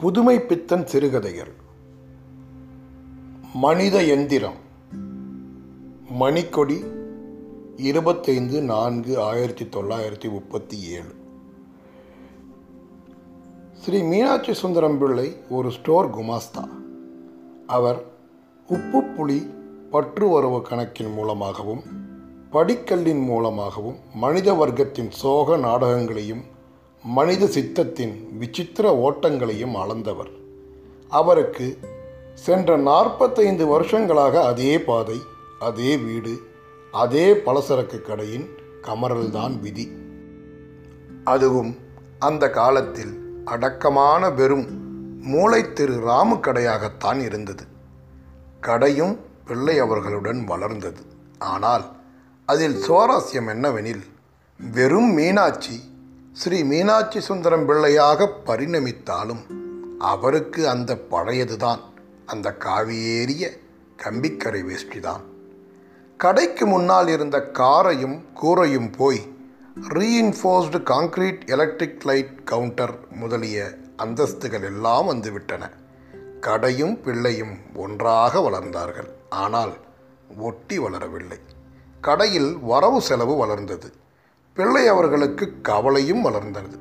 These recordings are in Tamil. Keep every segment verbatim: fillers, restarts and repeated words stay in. புதுமைப்பித்தன் சிறுகதைகள். மனித எந்திரம். மணிக்கொடி, இருபத்தைந்து நான்கு ஆயிரத்தி தொள்ளாயிரத்தி முப்பத்தி ஏழு. ஸ்ரீ மீனாட்சி சுந்தரம் பிள்ளை ஒரு ஸ்டோர் குமாஸ்தா. அவர் உப்பு புளி பற்று வரவு கணக்கின் மூலமாகவும் படிக்கல்லின் மூலமாகவும் மனித வர்க்கத்தின் சோக நாடகங்களையும் மனித சித்தத்தின் விசித்திர ஓட்டங்களையும் அளந்தவர். அவருக்கு சென்ற நாற்பத்தைந்து வருஷங்களாக அதே பாதை, அதே வீடு, அதே பலசரக்கு கடையின் கமறல்தான் விதி. அதுவும் அந்த காலத்தில் அடக்கமான வெறும் மூளைத்திரு ராமு கடையாகத்தான் இருந்தது. கடையும் பிள்ளை அவர்களுடன் வளர்ந்தது. ஆனால் அதில் சுவாரஸ்யம் என்னவெனில், வெறும் மீனாட்சி ஸ்ரீ மீனாட்சி சுந்தரம் பிள்ளையாக பரிணமித்தாலும் அவருக்கு அந்த பழையதுதான், அந்த காவியேறிய கம்பிக்கரை வேஷ்டிதான். கடைக்கு முன்னால் இருந்த காரையும் கூரையும் போய் reinforced concrete electric light counter முதலிய அந்தஸ்துகள் எல்லாம் வந்துவிட்டன. கடையும் பிள்ளையும் ஒன்றாக வளர்ந்தார்கள். ஆனால் ஒட்டி வளரவில்லை. கடையில் வரவு செலவு வளர்ந்தது. பிள்ளை அவர்களுக்கு கவலையும் வளர்ந்தது.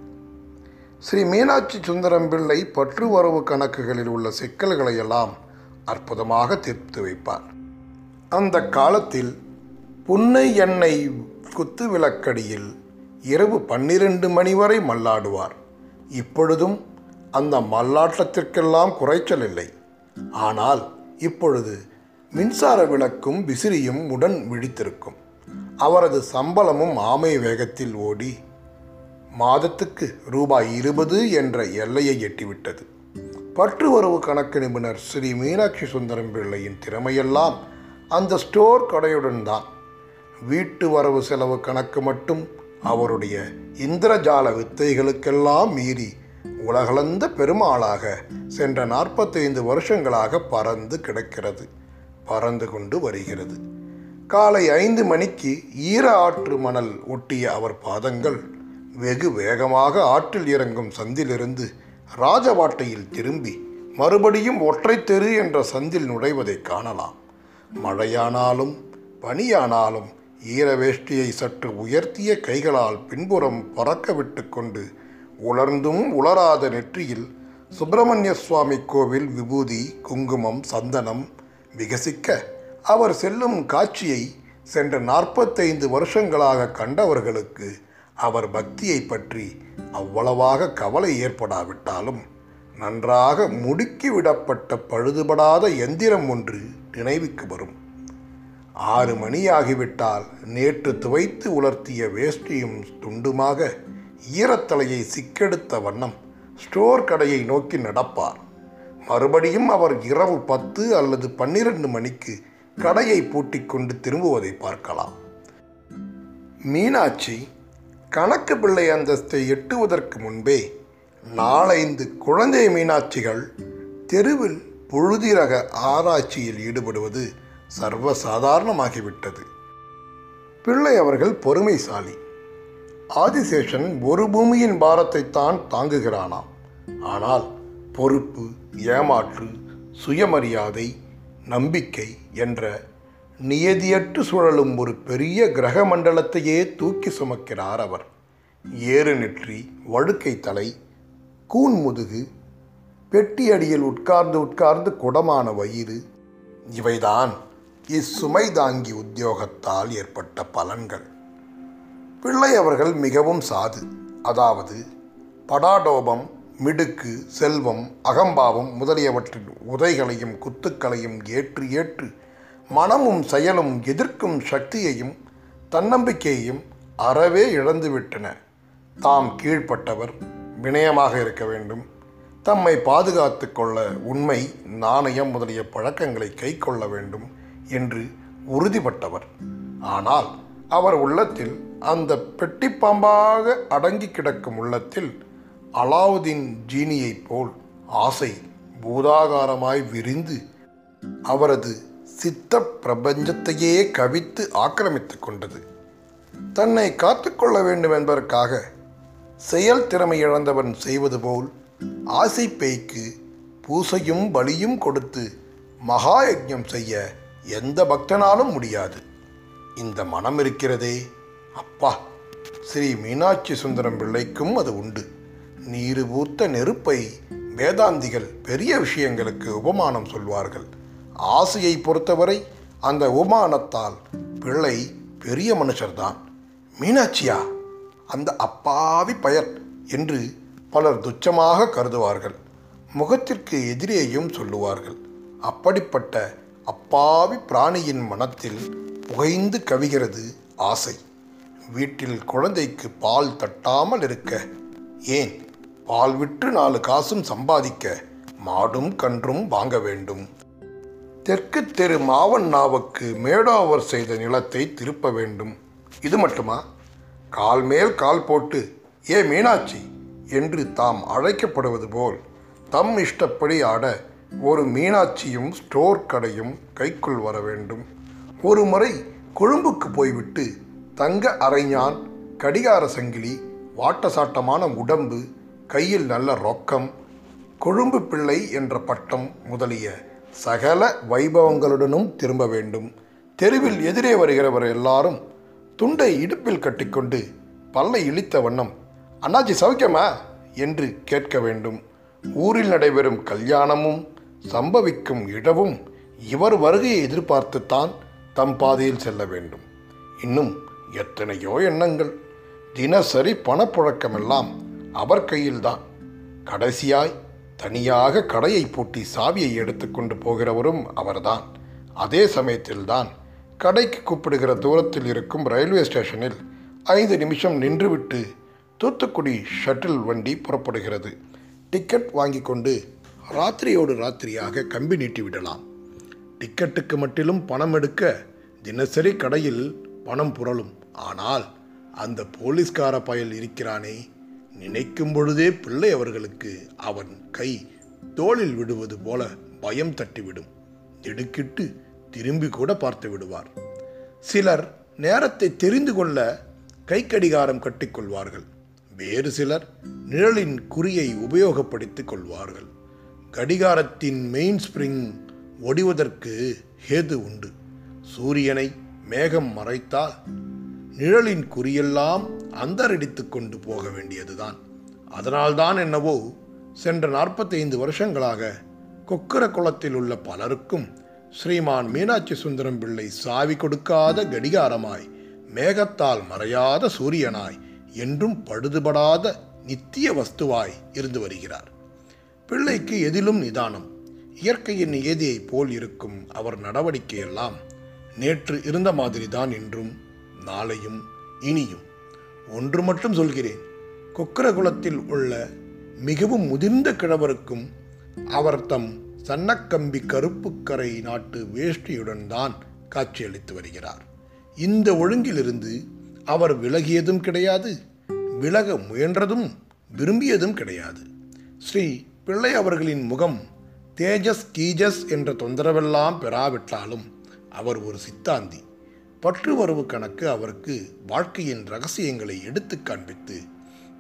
ஸ்ரீ மீனாட்சி சுந்தரம் பிள்ளை பற்று வரவு கணக்குகளில் உள்ள சிக்கல்களையெல்லாம் அற்புதமாக தீர்த்து வைப்பார். அந்த காலத்தில் புன்னை எண்ணெய் குத்து விளக்கடியில் இரவு பன்னிரண்டு மணி வரை மல்லாடுவார். இப்பொழுதும் அந்த மல்லாட்டத்திற்கெல்லாம் குறைச்சல் இல்லை. ஆனால் இப்பொழுது மின்சார விளக்கும் விசிறியும் உடன் விழித்திருக்கும். அவரது சம்பளமும் ஆமை வேகத்தில் ஓடி மாதத்துக்கு ரூபாய் இருபது என்ற எல்லையை எட்டிவிட்டது. பற்று வரவு கணக்கு நிபுணர் ஸ்ரீ மீனாட்சி சுந்தரம் பிள்ளையின் திறமையெல்லாம் அந்த ஸ்டோர் கடையுடன் தான். வீட்டு வரவு செலவு கணக்கு மட்டும் அவருடைய இந்திரஜால வித்தைகளுக்கெல்லாம் மீறி உலகளந்த பெருமாளாக சென்ற நாற்பத்தைந்து வருஷங்களாக பறந்து கிடக்கிறது, பறந்து கொண்டு வருகிறது. காலை ஐந்து மணிக்கு ஈர ஆற்று மணல் ஒட்டிய அவர் பாதங்கள் வெகு வேகமாக ஆற்றில் இறங்கும் சந்திலிருந்து ராஜவாட்டையில் திரும்பி மறுபடியும் ஒற்றை தெரு என்ற சந்தில் நுழைவதை காணலாம். மழையானாலும் பனியானாலும் ஈர வேஷ்டியை சற்று உயர்த்திய கைகளால் பின்புறம் பறக்க விட்டு கொண்டு உலர்ந்தும் உலராத நெற்றியில் சுப்பிரமணிய சுவாமி கோவில் விபூதி, குங்குமம், சந்தனம் விகசிக்க அவர் செல்லும் காட்சியை சென்ற நாற்பத்தைந்து வருஷங்களாக கண்டவர்களுக்கு அவர் பக்தியை பற்றி அவ்வளவாக கவலை ஏற்படாவிட்டாலும் நன்றாக முடுக்கிவிடப்பட்ட பழுதுபடாத எந்திரம் ஒன்று நினைவுக்கு வரும். ஆறு மணியாகிவிட்டால் நேற்று துவைத்து உலர்த்திய வேஷ்டியும் துண்டுமாக ஈரத்தலையை சிக்கெடுத்த வண்ணம் ஸ்டோர் கடையை நோக்கி நடப்பார். மறுபடியும் அவர் இரவு பத்து அல்லது பன்னிரண்டு மணிக்கு கடையை பூட்டி கொண்டு திரும்புவதை பார்க்கலாம். மீனாட்சி கணக்கு பிள்ளை அந்தஸ்தை எட்டுவதற்கு முன்பே நாலைந்து குழந்தை மீனாட்சிகள் தெருவில் பொழுதிரக ஆராய்ச்சியில் ஈடுபடுவது சர்வசாதாரணமாகிவிட்டது. பிள்ளை அவர்கள் பொறுமைசாலி. ஆதிசேஷன் ஒரு பூமியின் பாரத்தைத்தான் தாங்குகிறானாம். ஆனால் பொறுப்பு, ஏமாற்று, சுயமரியாதை, நம்பிக்கை என்ற நியதியற்று சுழலும் ஒரு பெரிய கிரக மண்டலத்தையே தூக்கி சுமக்கிறார் அவர். ஏறு நெற்றி, வழுக்கை தலை, கூன் முதுகு, பெட்டியடியில் உட்கார்ந்து உட்கார்ந்து குடமான வயிறு, இவைதான் இச்சுமை தாங்கி உத்தியோகத்தால் ஏற்பட்ட பலன்கள். பிள்ளை அவர்கள் மிகவும் சாது. அதாவது படாடோபம், மிடுக்கு, செல்வம், அகம்பாவம் முதலியவற்றின் உதைகளையும் குத்துக்களையும் ஏற்று ஏற்று மனமும் செயலும் எதிர்க்கும் சக்தியையும் தன்னம்பிக்கையையும் அறவே இழந்துவிட்டன. தாம் கீழ்ப்பட்டவர், வினயமாக இருக்க வேண்டும், தம்மை பாதுகாத்து கொள்ள உண்மை, நாணயம் முதலிய பழக்கங்களை கை கொள்ள வேண்டும் என்று உறுதிப்பட்டவர். ஆனால் அவர் உள்ளத்தில், அந்த பெட்டிப்பாம்பாக அடங்கி கிடக்கும் உள்ளத்தில், அலாவுதீன் ஜீனியைப் போல் ஆசை பூதாகாரமாய் விரிந்து அவரது சித்த பிரபஞ்சத்தையே கவித்து ஆக்கிரமித்து கொண்டது. தன்னை காத்து கொள்ள வேண்டும் என்பதற்காக செயல் திறமை இழந்தவன் செய்வது போல் ஆசைப்பேய்க்கு பூசையும் பலியும் கொடுத்து மகா யஜ்ஞம் செய்ய எந்த பக்தனாலும் முடியாது. இந்த மனம் இருக்கிறதே அப்பா, ஸ்ரீ மீனாட்சி சுந்தரம் பிள்ளைக்கும் அது உண்டு. நீரு பூத்த நெருப்பை வேதாந்திகள் பெரிய விஷயங்களுக்கு உபமானம் சொல்வார்கள். ஆசையை பொறுத்தவரை அந்த உபமானத்தால் பிள்ளை பெரிய மனுஷர்தான். மீனாட்சியா அந்த அப்பாவி பயல் என்று பலர் துச்சமாக கருதுவார்கள். முகத்திற்கு எதிரேயும் சொல்லுவார்கள். அப்படிப்பட்ட அப்பாவி பிராணியின் மனத்தில் புகைந்து கவிகிறது ஆசை. வீட்டில் குழந்தைக்கு பால் தட்டாமல் இருக்க, ஏன் பால் விற்று நாலு காசும் சம்பாதிக்க மாடும் கன்றும் வாங்க வேண்டும். தெற்கு தெரு மாவண்ணாவுக்கு மேடோவர் செய்த நிலத்தை திருப்ப வேண்டும். இது மட்டுமா? கால் மேல் கால் போட்டு ஏ மீனாட்சி என்று தாம் அழைக்கப்படுவது போல் தம் இஷ்டப்படி ஆட ஒரு மீனாட்சியும் ஸ்டோர் கடையும் கைக்குள் வர வேண்டும். ஒரு முறை கொழும்புக்கு போய்விட்டு தங்க அரைஞான், கடிகார சங்கிலி, வாட்டசாட்டமான உடம்பு, கையில் நல்ல ரொக்கம், கொழும்பு பிள்ளை என்ற பட்டம் முதலிய சகல வைபவங்களுடனும் திரும்ப வேண்டும். தெருவில் எதிரே வருகிறவர் எல்லாரும் துண்டை இடுப்பில் கட்டிக்கொண்டு பல்லை இழித்த வண்ணம் அண்ணாச்சி சௌக்கியமா என்று கேட்க வேண்டும். ஊரில் நடைபெறும் கல்யாணமும் சம்பவிக்கும் இடமும் இவர் வருகையை எதிர்பார்த்துத்தான் தம் பாதையில் செல்ல வேண்டும். இன்னும் எத்தனையோ எண்ணங்கள். தினசரி பணப்புழக்கமெல்லாம் அவர் கையில்தான். கடைசியாய் தனியாக கடையை பூட்டி சாவியை எடுத்துக்கொண்டு போகிறவரும் அவர்தான். அதே சமயத்தில்தான் கடைக்கு கூப்பிடுகிற தூரத்தில் இருக்கும் ரயில்வே ஸ்டேஷனில் ஐந்து நிமிஷம் நின்றுவிட்டு தூத்துக்குடி ஷட்டில் வண்டி புறப்படுகிறது. டிக்கெட் வாங்கி கொண்டு ராத்திரியோடு ராத்திரியாக கம்பி நீட்டி விடலாம். டிக்கெட்டுக்கு மட்டிலும் பணம் எடுக்க தினசரி கடையில் பணம் புரளும். ஆனால் அந்த போலீஸ்கார பயல் இருக்கிறானே, நினைக்கும் பொழுதே பிள்ளை அவர்களுக்கு அவன் கை தோளில் விடுவது போல பயம் தட்டிவிடும். திடுக்கிட்டு திரும்பி கூட பார்த்து விடுவார். சிலர் நேரத்தை தெரிந்து கொள்ள கை கடிகாரம் கட்டிக்கொள்வார்கள். வேறு சிலர் நிழலின் குறியை உபயோகப்படுத்தி கொள்வார்கள். கடிகாரத்தின் மெயின் ஸ்பிரிங் ஒடிவதற்கு ஏது உண்டு. சூரியனை மேகம் மறைத்தால் நிழலின் குறியெல்லாம் அந்தரடித்து கொண்டு போக வேண்டியதுதான். அதனால்தான் என்னவோ சென்ற நாற்பத்தைந்து வருஷங்களாக கொக்கர குளத்தில் உள்ள பலருக்கும் ஸ்ரீமான் மீனாட்சி சுந்தரம் பிள்ளை சாவி கொடுக்காத கடிகாரமாய், மேகத்தால் மறையாத சூரியனாய், என்றும் படுதுபடாத நித்திய வஸ்துவாய் இருந்து வருகிறார். பிள்ளைக்கு எதிலும் நிதானம், இயற்கையின் நியதியைப் போல் இருக்கும் அவர் நடவடிக்கையெல்லாம் நேற்று இருந்த மாதிரிதான் இன்றும், நாளையும், இனியும். ஒன்று மட்டும் சொல்கிறேன், கொக்கர குலத்தில் உள்ள மிகவும் முதிர்ந்த கிழவருக்கும் அவர் தம் சன்னக்கம்பி கருப்புக்கரை நாட்டு வேஷ்டியுடன் தான் காட்சியளித்து வருகிறார். இந்த ஒழுங்கிலிருந்து அவர் விலகியதும் கிடையாது, விலக முயன்றதும் விரும்பியதும் கிடையாது. ஸ்ரீ பிள்ளை அவர்களின் முகம் தேஜஸ் கீஜஸ் என்ற தொந்தரவெல்லாம் பெறாவிட்டாலும் அவர் ஒரு சித்தாந்தி. பற்றுவரவு கணக்கு அவருக்கு வாழ்க்கையின் ரகசியங்களை எடுத்து காண்பித்து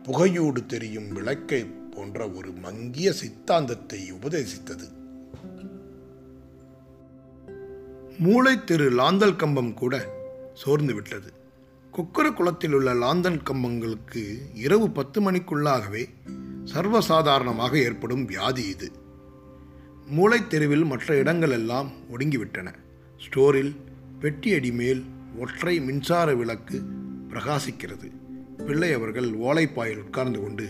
புகையோடு தெரியும் விளக்கை போன்ற ஒரு மங்கிய சித்தாந்தத்தை உபதேசித்தது. மூளை திரு லாந்தல் கம்பம் கூட சோர்ந்து விட்டது. கொக்கர குளத்தில் உள்ள லாந்தல் கம்பங்களுக்கு இரவு பத்து மணிக்குள்ளாகவே சர்வசாதாரணமாக ஏற்படும் வியாதி இது. மூளை தெருவில் மற்ற இடங்களெல்லாம் ஒடுங்கிவிட்டன. ஸ்டோரில் பெட்டியடி மேல் ஒற்றை மின்சார விளக்கு பிரகாசிக்கிறது. பிள்ளை அவர்கள் ஓலைப்பாயில் உட்கார்ந்து கொண்டு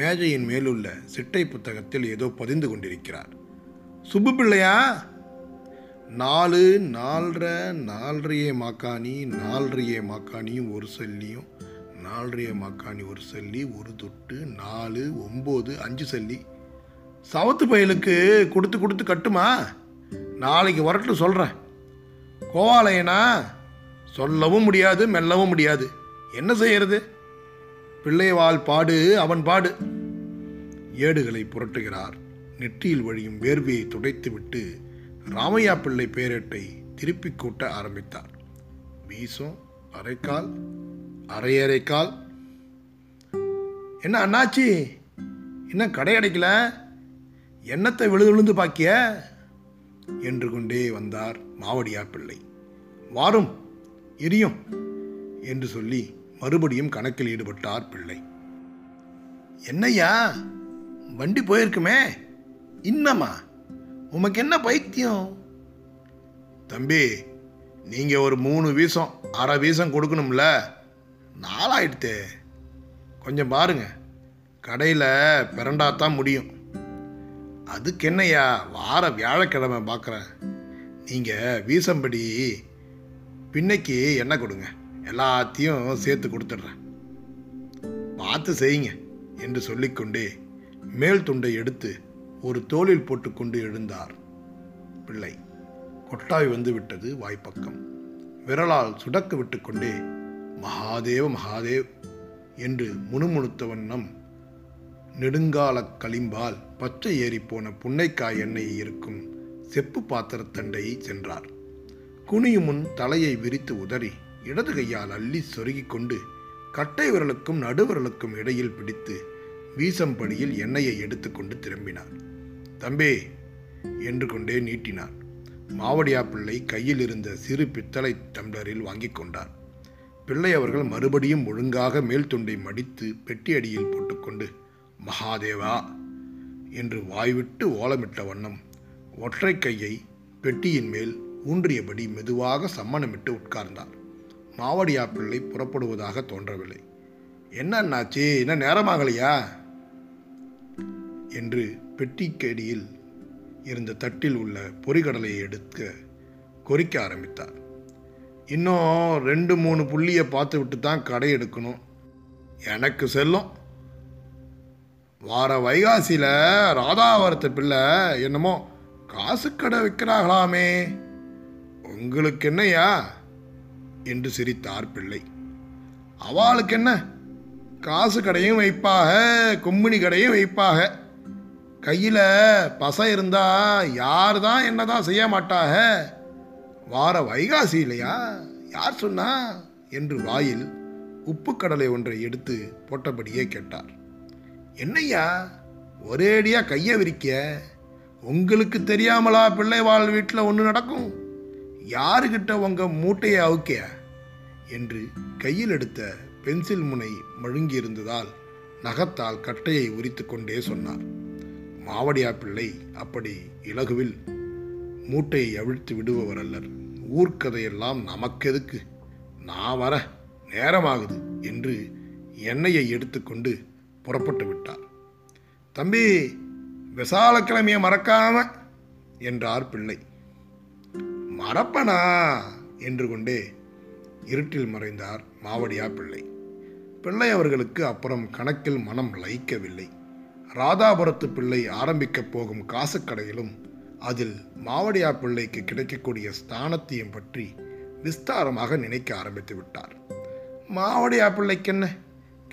மேஜையின் மேலுள்ள சிட்டை புத்தகத்தில் ஏதோ பதிந்து கொண்டிருக்கிறார். சுப்பு பிள்ளையா, நாலு நாலரை நாலரையே மாக்காணி, நாலரையே மாக்காணியும் ஒரு சல்லியும், நாலரையே மாக்காணி ஒரு சல்லி, ஒரு தொட்டு, நாலு ஒம்பது, அஞ்சு சல்லி சவத்து பயலுக்கு கொடுத்து கொடுத்து கட்டுமா? நாளைக்கு வரட்டு சொல்கிறேன். கோவாலையனா சொல்லவும் முடியாது, மெல்லவும் முடியாது. என்ன செய்கிறது? பிள்ளைவால் பாடு அவன் பாடு. ஏடுகளை புரட்டுகிறார். நெற்றியில் வழியும் வேர்வையை துடைத்துவிட்டு ராமையா பிள்ளை பேரேட்டை திருப்பி கூட்ட ஆரம்பித்தார். வீசம், அரைக்கால், அரையரைக்கால். என்ன அண்ணாச்சி, இன்னும் கடை அடைக்கல, எண்ணத்தை விழுந்து பாக்கிய என்று கொண்டே வந்தார் மாவடியார் பிள்ளை. வாரும் எரியும் என்று சொல்லி மறுபடியும் கணக்கில் ஈடுபட்டார் பிள்ளை. என்னையா வண்டி போயிருக்குமே, இன்னமா உமக்கு என்ன பைத்தியம்? தம்பி, நீங்கள் ஒரு மூணு வீசம் அரை வீசம் கொடுக்கணும்ல, நாளாயிடுத்து, கொஞ்சம் பாருங்க, கடையில் பிறண்டாத்தான் முடியும். அதுக்கு என்னையா வார வியாழக்கிழமை பார்க்குறேன், நீங்கள் வீசம்படி பின்னைக்கு என்ன கொடுங்க, எல்லாத்தையும் சேர்த்து கொடுத்துட்றேன், பார்த்து செய்யுங்க என்று சொல்லிக்கொண்டே மேல் துண்டை எடுத்து ஒரு தோளில் போட்டுக்கொண்டு எழுந்தார் பிள்ளை. கொட்டாய் வந்து விட்டது வாய்ப்பக்கம். விரலால் சுடக்கு விட்டுக்கொண்டே மகாதேவ மகாதேவ் என்று முணுமுணுத்த வண்ணம் நெடுங்கால களிம்பால் பச்சை ஏறிப்போன புன்னைக்காய் எண்ணெய் இருக்கும் செப்பு பாத்திரத்தண்டையை சென்றார். குனியும் முன் தலையை விரித்து உதறி இடது கையால் அள்ளி சொருகிக் கொண்டு கட்டை விரலுக்கும் நடுவிரலுக்கும் இடையில் பிடித்து வீசம்படியில் எண்ணெயை எடுத்துக்கொண்டு திரும்பினார். தம்பி என்று கொண்டே நீட்டினார். மாவடியா பிள்ளை கையில் இருந்த சிறு பித்தளை டம்ளரில் வாங்கி கொண்டார். பிள்ளை அவர்கள் மறுபடியும் ஒழுங்காக மேல் துண்டை மடித்து பெட்டியடியில் போட்டுக்கொண்டு மகாதேவா என்று வாய்விட்டு ஓலமிட்ட வண்ணம் ஒற்றை கையை பெட்டியின் மேல் ஊன்றியபடி மெதுவாக சம்மணமிட்டு உட்கார்ந்தார். மாவடியா பிள்ளை புறப்படுவதாக தோன்றவில்லை. என்னாச்சு, என்ன நேரமாகலையா என்று பெட்டிக்கடியில் இருந்த தட்டில் உள்ள பொறிகடலையை எடுக்க கொறிக்க ஆரம்பித்தார். இன்னும் ரெண்டு மூணு புள்ளியை பார்த்து விட்டு தான் கடை எடுக்கணும், எனக்கு செல்லும். வார வைகாசியில் ராதாபுரத்து பிள்ளை என்னமோ காசு கடை விற்கிறார்களாமே, உங்களுக்கு என்னையா என்று சிரித்தார் பிள்ளை. அவளுக்கு என்ன, காசு கடையும் வைப்பாக, கும்பினி கடையும் வைப்பாக, கையில் பசை இருந்தா யார் தான் என்னதான் செய்ய மாட்டாக, வார வைகாசி இல்லையா, யார் சொன்னா என்று வாயில் உப்பு கடலை ஒன்றை எடுத்து போட்டபடியே கேட்டார். என்னையா ஒரேடியா கையை விரிக்க, உங்களுக்கு தெரியாமலா பிள்ளை வாழ் வீட்டில் ஒன்று நடக்கும், யாருக்கிட்ட உங்கள் மூட்டையை அவுக்கிய என்று கையில் எடுத்த பென்சில் முனை மழுங்கியிருந்ததால் நகத்தால் கட்டையை உரித்து கொண்டே சொன்னார். மாவடியா பிள்ளை அப்படி இலகுவில் மூட்டையை அவிழ்த்து விடுபவர் அல்லர். ஊர்க்கதையெல்லாம் நமக்கெதுக்கு, நான் வர நேரமாகுது என்று எண்ணெயை எடுத்துக்கொண்டு புறப்பட்டு விட்டார். தம்பி, விசாலக்கிழமையை மறக்காம என்றார் பிள்ளை. மறப்பனா என்று கொண்டே இருட்டில் மறைந்தார் மாவடியா பிள்ளை. பிள்ளை அவர்களுக்கு அப்புறம் கணக்கில் மனம் லயிக்கவில்லை. ராதாபுரத்து பிள்ளை ஆரம்பிக்கப் போகும் காசுக்கடையிலும் அதில் மாவடியா பிள்ளைக்கு கிடைக்கக்கூடிய ஸ்தானத்தையும் பற்றி விஸ்தாரமாக நினைக்க ஆரம்பித்து விட்டார். மாவடியா பிள்ளைக்கென்ன,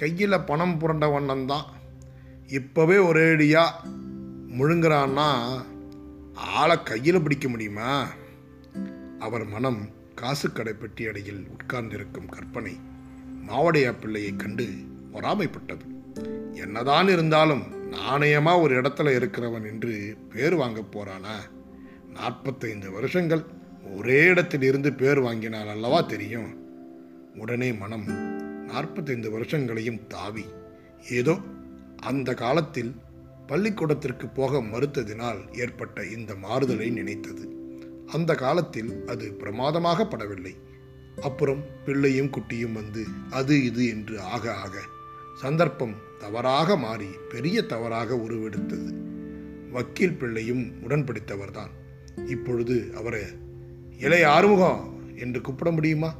கையில் பணம் புரண்ட வண்ணம்தான், இப்போவே ஒரேடியாக முழுங்குறான்னா ஆளை கையில் பிடிக்க முடியுமா? அவர் மனம் காசுக்கடை பெட்டி அடையில் உட்கார்ந்திருக்கும் கற்பனை மாவடியா பிள்ளையை கண்டு பொறாமைப்பட்டது. என்னதான் இருந்தாலும் நாணயமாக ஒரு இடத்துல இருக்கிறவன் என்று பேர் வாங்க போகிறானா? நாற்பத்தைந்து வருஷங்கள் ஒரே இடத்தில் இருந்து பேர் வாங்கினால் அல்லவா தெரியும். உடனே மனம் நாற்பத்தைந்து வருஷங்களையும் தாவி ஏதோ அந்த காலத்தில் பள்ளிக்கூடத்திற்கு போக மறுத்ததினால் ஏற்பட்ட இந்த மாறுதலை நினைத்தது. அந்த காலத்தில் அது பிரமாதமாக படவில்லை. அப்புறம் பிள்ளையும் குட்டியும் வந்து அது இது என்று ஆக ஆக சந்தர்ப்பம் தவறாக மாறி பெரிய தவறாக உருவெடுத்தது. வக்கீல் பிள்ளையும் உடன்படித்தவர்தான். இப்பொழுது அவரை இலை ஆறுமுகம் என்று கூப்பிட முடியுமா?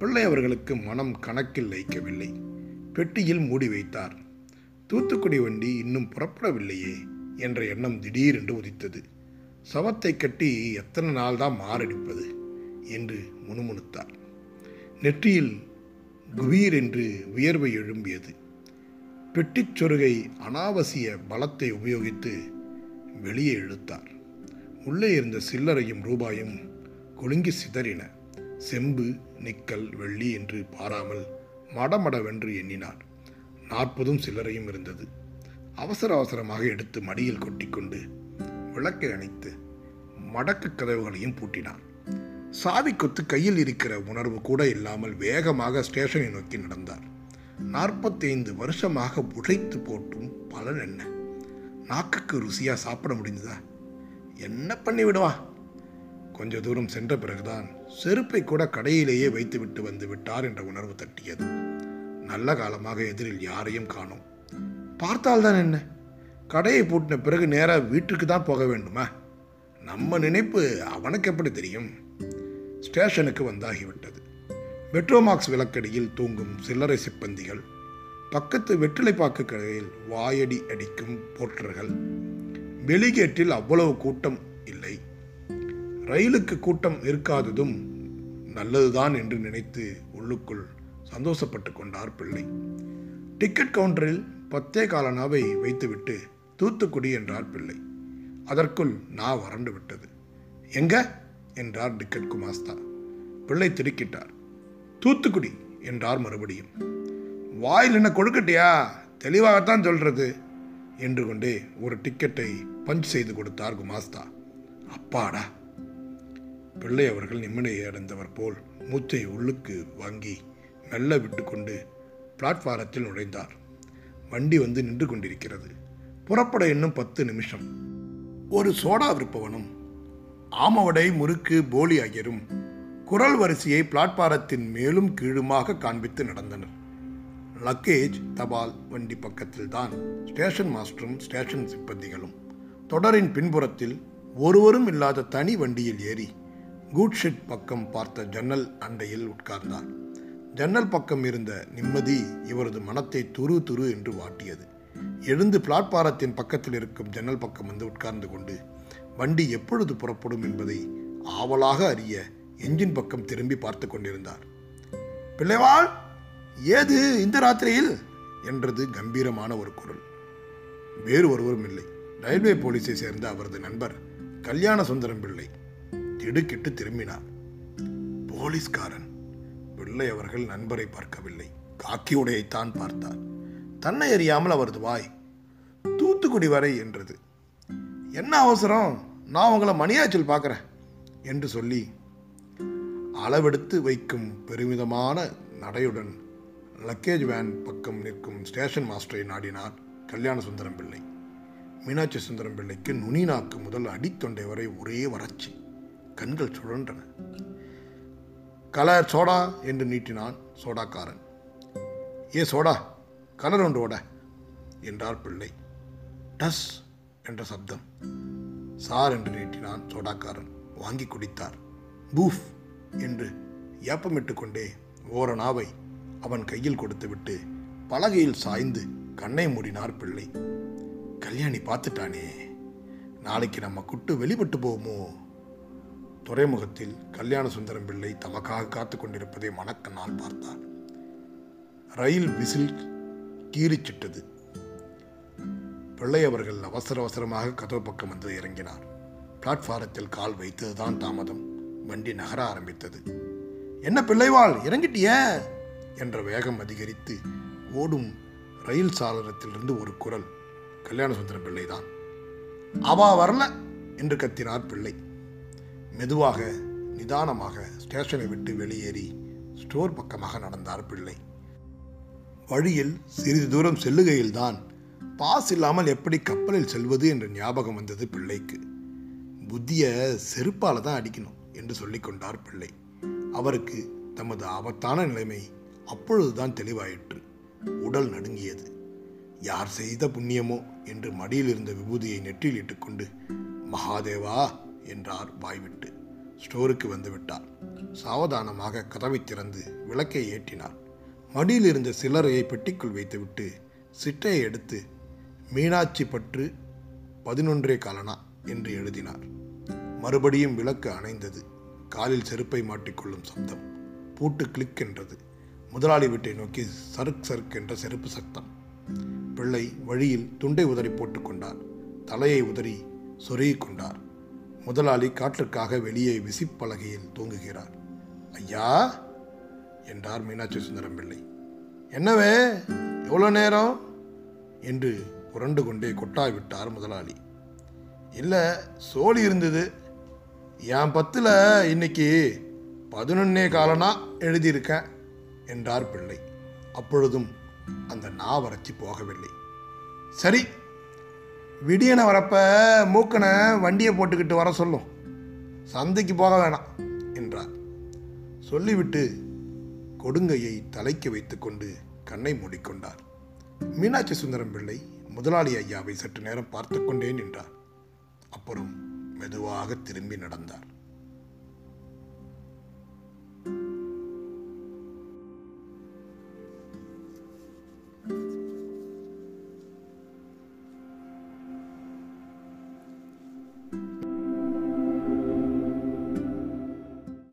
பிள்ளை அவர்களுக்கு மனம் கணக்கில் லயிக்கவில்லை. பெட்டியில் மூடி வைத்தார். தூத்துக்குடி வண்டி இன்னும் புறப்படவில்லையே என்ற எண்ணம் திடீரென்று உதித்தது. சவத்தை கட்டி எத்தனை நாள் தான் மாரடிப்பது என்று முணுமுணுத்தார். நெற்றியில் குபீர் என்று வியர்வை எழும்பியது. பெட்டிச் சொருகை அனாவசிய பலத்தை உபயோகித்து வெளியே இழுத்தார். உள்ளே இருந்த சில்லறையும் ரூபாயும் கொழுங்கி சிதறின. செம்பு, நிக்கல், வெள்ளி என்று பாராமல் மடமடவென்று எண்ணினார். நாற்பதும் சில்லறையும் இருந்தது. அவசர அவசரமாக எடுத்து மடியில் கொட்டிக்கொண்டு விளக்கை அணைத்து மடக்கு கதவுகளையும் பூட்டினான். சாவி கொத்து கையில் இருக்கிற உணர்வு கூட இல்லாமல் வேகமாக ஸ்டேஷனை நோக்கி நடந்தார். நாற்பத்தி ஐந்து வருஷமாக உழைத்து போட்டும் பலன் என்ன? நாக்குக்கு ருசியாக சாப்பிட முடிந்ததா? என்ன பண்ணி விடுவான்? கொஞ்ச தூரம் சென்ற பிறகுதான் செருப்பை கூட கடையிலேயே வைத்து விட்டு வந்து விட்டார் என்ற உணர்வு தட்டியது. நல்ல காலமாக எதிரில் யாரையும் காணோம். பார்த்தால்தான் என்ன, கடையை பூட்டின பிறகு நேராக வீட்டுக்கு தான் போக வேண்டுமா? நம்ம நினைப்பு அவனுக்கு எப்படி தெரியும்? ஸ்டேஷனுக்கு வந்தாகிவிட்டது. பெட்ரோமாக்ஸ் விளக்கடியில் தூங்கும் சில்லறை சிப்பந்திகள், பக்கத்து வெற்றிலைப்பாக்கு கடையில் வாயடி அடிக்கும் போர்ட்டர்கள். வெளிகேட்டில் அவ்வளவு கூட்டம் இல்லை. ரயிலுக்கு கூட்டம் இருக்காததும் நல்லதுதான் என்று நினைத்து உள்ளுக்குள் சந்தோஷப்பட்டு கொண்டார் பிள்ளை. டிக்கெட் கவுண்டரில் பத்தே காலனாவை வைத்துவிட்டு தூத்துக்குடி என்றார் பிள்ளை. அதற்குள் நான் வறண்டு விட்டது. எங்க என்றார் டிக்கெட் குமாஸ்தா. பிள்ளை திருக்கிட்டார். தூத்துக்குடி என்றார் மறுபடியும். வாயில் என்ன கொடுக்கட்டியா, தெளிவாகத்தான் சொல்றது என்று கொண்டே ஒரு டிக்கெட்டை பஞ்ச் செய்து கொடுத்தார் குமாஸ்தா. அப்பாடா! பிள்ளை அவர்கள் நிம்மதியை அடைந்தவர் போல் மூச்சை உள்ளுக்கு வாங்கி மெல்ல விட்டு கொண்டு பிளாட்பாரத்தில் நுழைந்தார். வண்டி வந்து நின்று கொண்டிருக்கிறது. புறப்பட இன்னும் பத்து நிமிஷம். ஒரு சோடா விற்பவனும் ஆமவடை முறுக்கு போலி ஆகியரும் குரல் வரிசையை பிளாட்பாரத்தின் மேலும் கீழுமாக காண்பித்து நடந்தனர். லக்கேஜ் தபால் வண்டி பக்கத்தில் தான் ஸ்டேஷன் மாஸ்டரும் ஸ்டேஷன் சிப்பந்திகளும். தொடரின் பின்புறத்தில் ஒருவரும் இல்லாத தனி வண்டியில் ஏறி கூட்ஷெட் பக்கம் பார்த்த ஜன்னல் அண்டையில் உட்கார்ந்தார். ஜன்னல் பக்கம் இருந்த நிம்மதி இவரது மனத்தை துரு துரு என்று வாட்டியது. எழுந்து பிளாட்பாரத்தின் பக்கத்தில் இருக்கும் ஜன்னல் பக்கம் வந்து உட்கார்ந்து கொண்டு வண்டி எப்பொழுது புறப்படும் என்பதை ஆவலாக அறிய என்ஜின் பக்கம் திரும்பி பார்த்து கொண்டிருந்தார். பிள்ளைவாள், ஏது இந்த ராத்திரியில் என்றது கம்பீரமான ஒரு குரல். வேறு ஒருவரும் இல்லை, ரயில்வே போலீஸை சேர்ந்த அவரது நண்பர் கல்யாண சுந்தரம் பிள்ளை. திடுக்கிட்டு திரும்பினார். போலீஸ்காரன். பிள்ளை அவர்கள் நண்பரை பார்க்கவில்லை, காக்கி உடையைத்தான் பார்த்தார். தன்னை அறியாமல் அவரது வாய் தூத்துக்குடி வரை என்றது. என்ன அவசரம், நான் உங்களை மணியாச்சல் பார்க்குறேன் என்று சொல்லி அளவெடுத்து வைக்கும் பெருமிதமான நடையுடன் லக்கேஜ் வேன் பக்கம் நிற்கும் ஸ்டேஷன் மாஸ்டரை நாடினார் கல்யாண சுந்தரம் பிள்ளை. மீனாட்சி சுந்தரம் பிள்ளைக்கு நுனி நாக்கு முதல் அடித்தொண்டை வரை ஒரே வறட்சி. கண்கள் சுழன்றன. கலர் சோடா என்று நீட்டினான் சோடாக்காரன். ஏ சோடா, கலர் ஒன்று ஓட என்றார் பிள்ளை. டஸ் என்ற சப்தம். சார் என்று நீட்டினான் சோடாக்காரன். வாங்கி குடித்தார். பூஃப் என்று ஏப்பமிட்டு கொண்டே ஓரணாவை அவன் கையில் கொடுத்துவிட்டு பலகையில் சாய்ந்து கண்ணை மூடினார் பிள்ளை. கல்யாணி பார்த்துட்டானே, நாளைக்கு நம்ம குட்டு வெளிப்பட்டு போவோமோ? துறைமுகத்தில் கல்யாண சுந்தரம் பிள்ளை தமக்காக காத்து கொண்டிருப்பதை மணக்கண்ணால் பார்த்தார். ரயில் விசில் கீறிச்சிட்டது. பிள்ளை அவர்கள் அவசர அவசரமாக கதவு பக்கம் வந்து இறங்கினார். பிளாட்பாரத்தில் கால் வைத்ததுதான் தாமதம். வண்டி நகர ஆரம்பித்தது. என்ன பிள்ளைவாள், இறங்கிட்டியே என்ற வேகம் அதிகரித்து ஓடும் ரயில் சாளரத்திலிருந்து ஒரு குரல். கல்யாண சுந்தரம் பிள்ளைதான். அவா வரல என்று கத்தினார் பிள்ளை. மெதுவாக நிதானமாக ஸ்டேஷனை விட்டு வெளியேறி ஸ்டோர் பக்கமாக நடந்தார் பிள்ளை. வழியில் சிறிது தூரம் செல்லுகையில்தான் பாஸ் இல்லாமல் எப்படி கப்பலில் செல்வது என்ற ஞாபகம் வந்தது பிள்ளைக்கு. புத்தியை செருப்பால் தான் அடிக்கணும் என்று சொல்லிக்கொண்டார் பிள்ளை. அவருக்கு தமது ஆபத்தான நிலைமை அப்பொழுதுதான் தெளிவாயிற்று. உடல் நடுங்கியது. யார் செய்த புண்ணியமோ என்று மடியில் இருந்த விபூதியை நெற்றியில் இட்டுக்கொண்டு மகாதேவா என்றார் வாய்விட்டு. ஸ்டோருக்கு வந்துவிட்டார். சாவதானமாக கதவை திறந்து விளக்கை ஏற்றினார். மடியில் இருந்த சில்லறையை பெட்டிக்குள் வைத்துவிட்டு சிட்டையை எடுத்து மீனாட்சி பற்று பதினொன்றே காலனா என்று எழுதினார். மறுபடியும் விளக்கு அணைந்தது. காலில் செருப்பை மாட்டிக்கொள்ளும் சப்தம். பூட்டு கிளிக் என்றது. முதலாளி வீட்டை நோக்கி சருக் சருக் என்ற செருப்பு சத்தம். பிள்ளை வழியில் துண்டை உதறி போட்டுக்கொண்டார். தலையை உதறி சொருகிக்கொண்டார். முதலாளி காற்றுக்காக வெளியே விசிப்பலகையில் தூங்குகிறார். ஐயா என்றார் மீனாட்சி சுந்தரம் பிள்ளை. என்னவே எவ்வளோ நேரம் என்று புரண்டு கொண்டே கொட்டாவிட்டார் முதலாளி. இல்லை, சோழி இருந்தது, என் பத்தில் இன்னைக்கு பதினொன்னே காலனா எழுதியிருக்கேன் என்றார் பிள்ளை. அப்பொழுதும் அந்த நாவறச்சி போகவில்லை. சரி, விடியனை வரப்ப மூக்கனை வண்டியை போட்டுக்கிட்டு வர சொல்லும், சந்தைக்கு போக வேணாம் என்றார். சொல்லிவிட்டு கொடுங்கையை தலைக்கு வைத்து கொண்டு கண்ணை மூடிக்கொண்டார். மீனாட்சி சுந்தரம் பிள்ளை முதலாளி ஐயாவை சற்று நேரம் பார்த்து கொண்டே நின்றார். அப்புறம் மெதுவாக திரும்பி நடந்தார்.